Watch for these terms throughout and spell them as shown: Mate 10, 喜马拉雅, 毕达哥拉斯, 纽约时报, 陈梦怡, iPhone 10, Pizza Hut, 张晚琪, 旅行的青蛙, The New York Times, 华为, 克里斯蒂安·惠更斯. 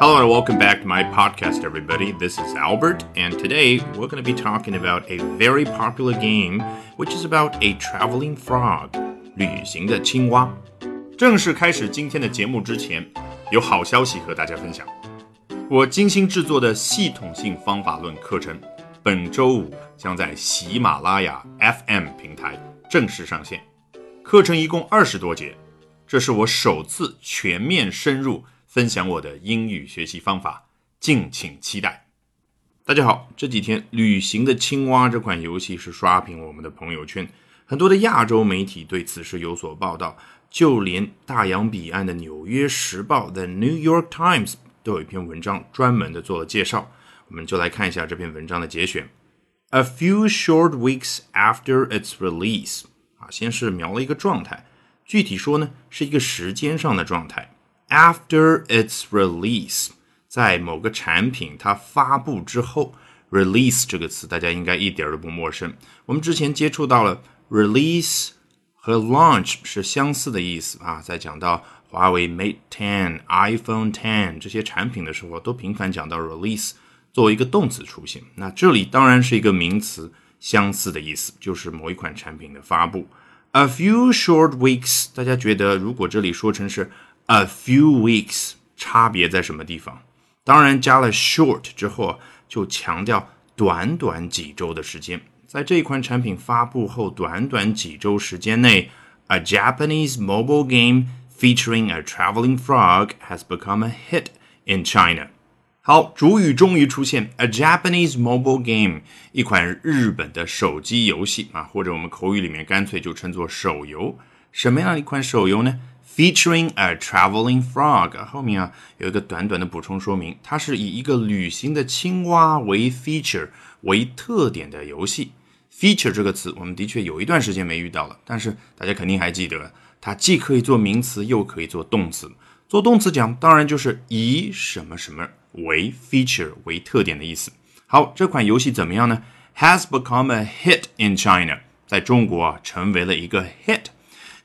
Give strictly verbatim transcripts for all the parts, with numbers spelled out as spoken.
Hello and welcome back to my podcast, everybody. This is Albert, and today we're going to be talking about a very popular game, which is about a traveling frog, 旅行的青蛙。正式开始今天的节目之前，有好消息和大家分享。我精心制作的系统性方法论课程，本周五将在喜马拉雅 F M 平台正式上线。课程一共二十多节，这是我首次全面深入分享我的英语学习方法，敬请期待。大家好，这几天《旅行的青蛙》这款游戏是刷屏我们的朋友圈，很多的亚洲媒体对此事有所报道，就连大洋彼岸的《纽约时报》 The New York Times 都有一篇文章专门的做了介绍，我们就来看一下这篇文章的节选。 A few short weeks after its release 啊，先是描了一个状态，具体说呢，是一个时间上的状态。After its release, 在某个产品它发布之后 ,release 这个词大家应该一点都不陌生。我们之前接触到了 release 和 launch 是相似的意思啊，在讲到华为 Mate ten, iPhone ten 这些产品的时候都频繁讲到 release 作为一个动词出现。那这里当然是一个名词，相似的意思就是某一款产品的发布。A few short weeks, 大家觉得如果这里说成是A few weeks 差别在什么地方？当然加了 short 之后就强调短短几周的时间。在这一款产品发布后短短几周时间内 ，A Japanese mobile game featuring a traveling frog has become a hit in China. 好，主语终于出现 ，A Japanese mobile game 一款日本的手机游戏啊，或者我们口语里面干脆就称作手游。什么样一款手游呢？Featuring a traveling frog 后面啊有一个短短的补充说明，它是以一个旅行的青蛙为 feature 为特点的游戏。feature 这个词我们的确有一段时间没遇到了，但是大家肯定还记得，它既可以做名词又可以做动词。做动词讲当然就是以什么什么为 feature 为特点的意思。好，这款游戏怎么样呢？ Has become a hit in China 在中国啊成为了一个 hit。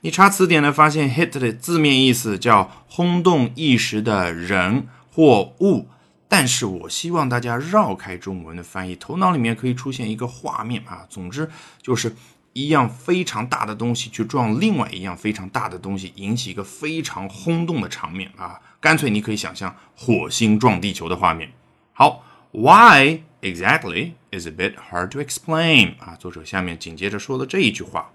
你查词典呢，发现 hit 的字面意思叫轰动一时的人或物，但是我希望大家绕开中文的翻译，头脑里面可以出现一个画面啊。总之就是一样非常大的东西去撞另外一样非常大的东西，引起一个非常轰动的场面啊。干脆你可以想象火星撞地球的画面。好 ，Why exactly is a bit hard to explain 啊。作者下面紧接着说了这一句话。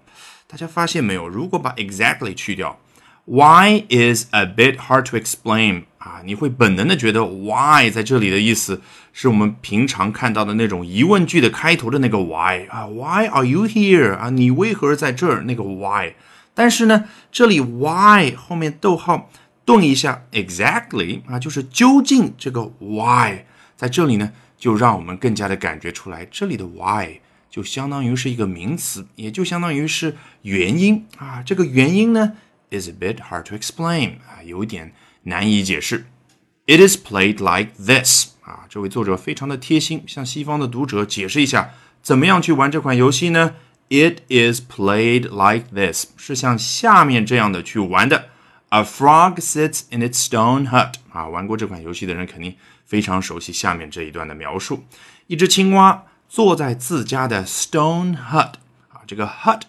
大家发现没有，如果把 exactly 去掉 why is a bit hard to explain 啊，你会本能的觉得 why 在这里的意思是我们平常看到的那种疑问句的开头的那个 why 啊 why are you here 啊，你为何在这儿，那个 why。 但是呢，这里 why 后面逗号顿一下 exactly 啊，就是究竟这个 why 在这里呢，就让我们更加的感觉出来，这里的 why就相当于是一个名词，也就相当于是原因啊。这个原因呢 is a bit hard to explain 啊，有点难以解释。It is played like this 啊，这位作者非常的贴心，向西方的读者解释一下怎么样去玩这款游戏呢？ It is played like this 是像下面这样的去玩的。A frog sits in its stone hut 啊，玩过这款游戏的人肯定非常熟悉下面这一段的描述。一只青蛙坐在自家的 stone hut 啊，这个 hut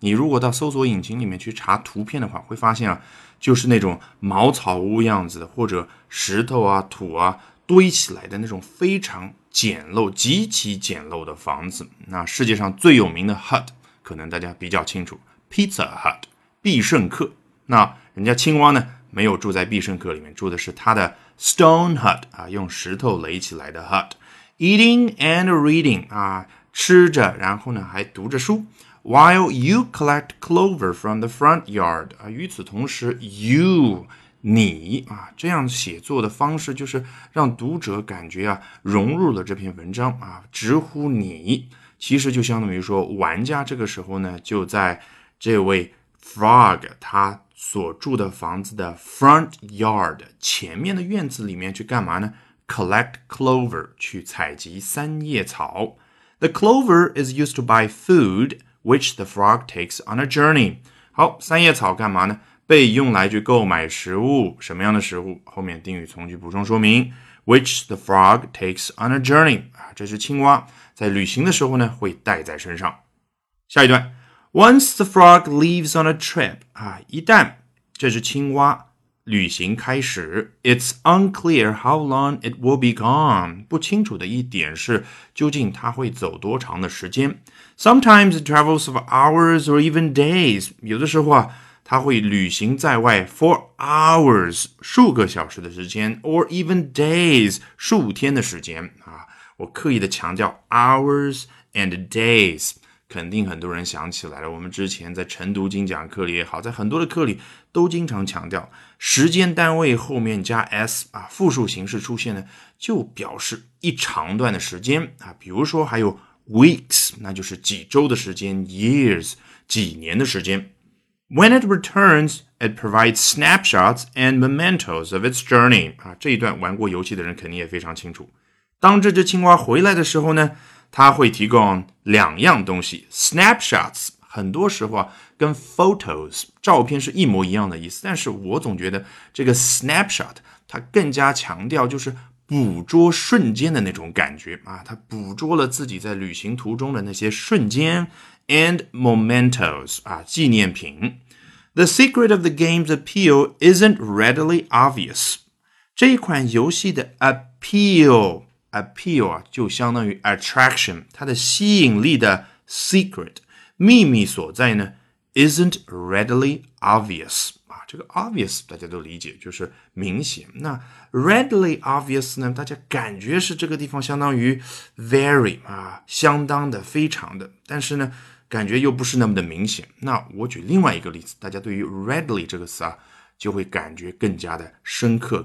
你如果到搜索引擎里面去查图片的话，会发现啊，就是那种茅草屋样子的，或者石头啊土啊堆起来的那种非常简陋极其简陋的房子。那世界上最有名的 hut 可能大家比较清楚， Pizza Hut 必胜客。那人家青蛙呢没有住在必胜客里面，住的是他的 stone hut 啊，用石头垒起来的 hut。Eating and reading 啊，吃着然后呢还读着书。While you collect clover from the front yard 啊，与此同时 you 你啊，这样写作的方式就是让读者感觉啊融入了这篇文章啊，直呼你，其实就相当于说玩家这个时候呢就在这位 frog 他所住的房子的 front yard 前面的院子里面去干嘛呢？Collect clover 去采集三叶草。 The clover is used to buy food which the frog takes on a journey. 好，三叶草干嘛呢？被用来去购买食物，什么样的食物？后面定语从句补充说明 which the frog takes on a journey 啊，这只青蛙在旅行的时候呢会带在身上。下一段 once the frog leaves on a trip 啊，一旦这只青蛙旅行开始 It's unclear how long it will be gone 不清楚的一点是究竟它会走多长的时间 Sometimes it travels for hours or even days 有的时候啊它会旅行在外 for hours 数个小时的时间 or even days 数天的时间啊，我刻意的强调 hours and days肯定很多人想起来了，我们之前在晨读精讲课里也好，在很多的课里都经常强调，时间单位后面加 s 啊，复数形式出现呢，就表示一长段的时间啊，比如说还有 weeks， 那就是几周的时间 ，years 几年的时间。When it returns, it provides snapshots and mementos of its journey 啊，这一段玩过游戏的人肯定也非常清楚。当这只青蛙回来的时候呢？它会提供两样东西 snapshots 很多时候啊跟 photos 照片是一模一样的意思，但是我总觉得这个 snapshot 它更加强调就是捕捉瞬间的那种感觉啊，它捕捉了自己在旅行途中的那些瞬间 and mementos 啊纪念品 The secret of the game's appeal isn't readily obvious 这一款游戏的 appeal appeal 啊，就相当于 attraction 它的吸引力的 secret 秘密所在呢 isn't readily obvious 啊，这个 obvious 大家都理解就是明显，那 readily obvious 呢大家感觉是这个地方相当于 very 啊，相当的非常的，但是呢感觉又不是那么的明显，那我举另外一个例子，大家对于 readily 这个词啊就会感觉更加的深刻。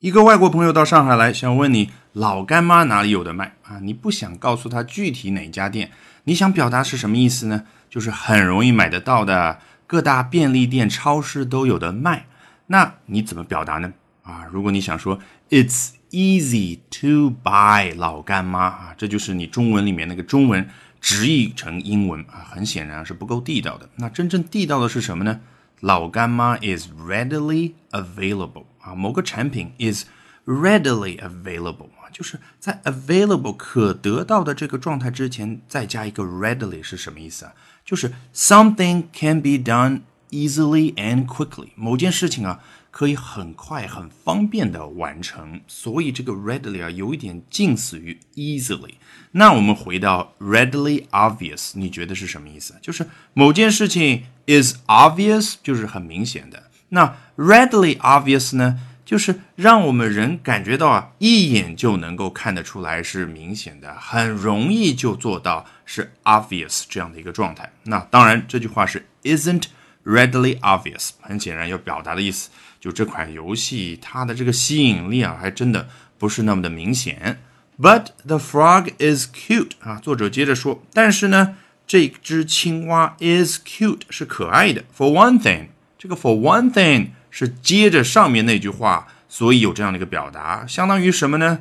一个外国朋友到上海来，想问你老干妈哪里有的卖啊？你不想告诉他具体哪家店，你想表达是什么意思呢？就是很容易买得到的，各大便利店、超市都有的卖。那你怎么表达呢？啊，如果你想说 It's easy to buy 老干妈啊，这就是你中文里面那个中文直译成英文啊，很显然是不够地道的。那真正地道的是什么呢？老干妈 is readily available 啊，某个产品 is readily available 啊，就是在 available 可得到的这个状态之前再加一个 readily 是什么意思啊？就是 something can be done easily and quickly 某件事情啊可以很快很方便的完成，所以这个 readily 啊有一点近似于 easily。 那我们回到 readily obvious 你觉得是什么意思？就是某件事情is obvious 就是很明显的，那 readily obvious 呢就是让我们人感觉到啊一眼就能够看得出来是明显的，很容易就做到是 obvious 这样的一个状态。那当然这句话是 isn't readily obvious 很显然要表达的意思就这款游戏它的这个吸引力啊还真的不是那么的明显。 But the frog is cute 啊，作者接着说，但是呢这只青蛙 is cute 是可爱的 for one thing 这个 for one thing 是接着上面那句话，所以有这样的一个表达，相当于什么呢？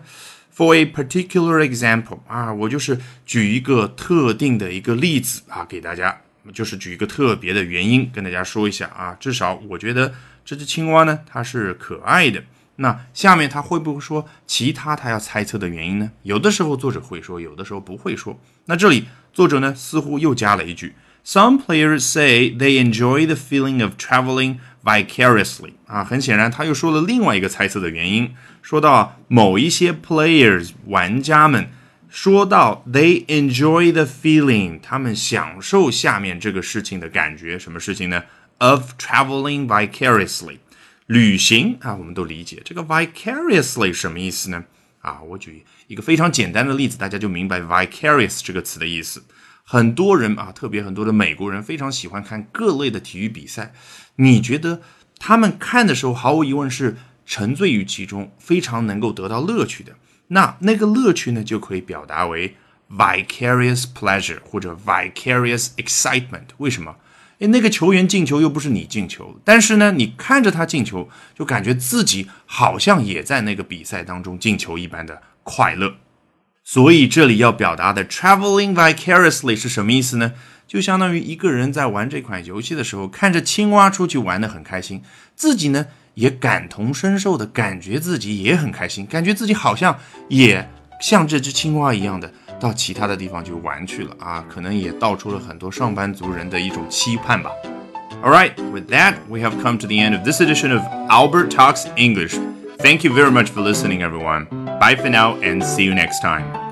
for a particular example 啊，我就是举一个特定的一个例子啊，给大家就是举一个特别的原因跟大家说一下啊，至少我觉得这只青蛙呢它是可爱的。那下面他会不会说其他他要猜测的原因呢？有的时候作者会说，有的时候不会说。那这里作者呢似乎又加了一句 Some players say they enjoy the feeling of traveling vicariously 啊，很显然他又说了另外一个猜测的原因，说到某一些 players 玩家们说到 they enjoy the feeling 他们享受下面这个事情的感觉，什么事情呢？ of traveling vicariously旅行啊，我们都理解这个 vicariously 什么意思呢？啊，我举一个非常简单的例子，大家就明白 vicarious 这个词的意思。很多人啊，特别很多的美国人非常喜欢看各类的体育比赛，你觉得他们看的时候毫无疑问是沉醉于其中，非常能够得到乐趣的。那那个乐趣呢，就可以表达为 vicarious pleasure 或者 vicarious excitement。 为什么？那个球员进球又不是你进球，但是呢你看着他进球就感觉自己好像也在那个比赛当中进球一般的快乐。所以这里要表达的 traveling vicariously 是什么意思呢？就相当于一个人在玩这款游戏的时候，看着青蛙出去玩得很开心，自己呢也感同身受的感觉自己也很开心，感觉自己好像也像这只青蛙一样的到其他的地方去玩去了啊，可能也道出了很多上班族人的一种期盼吧。Alright, with that, we have come to the end of this edition of Albert Talks English. Thank you very much for listening, everyone. Bye for now and see you next time.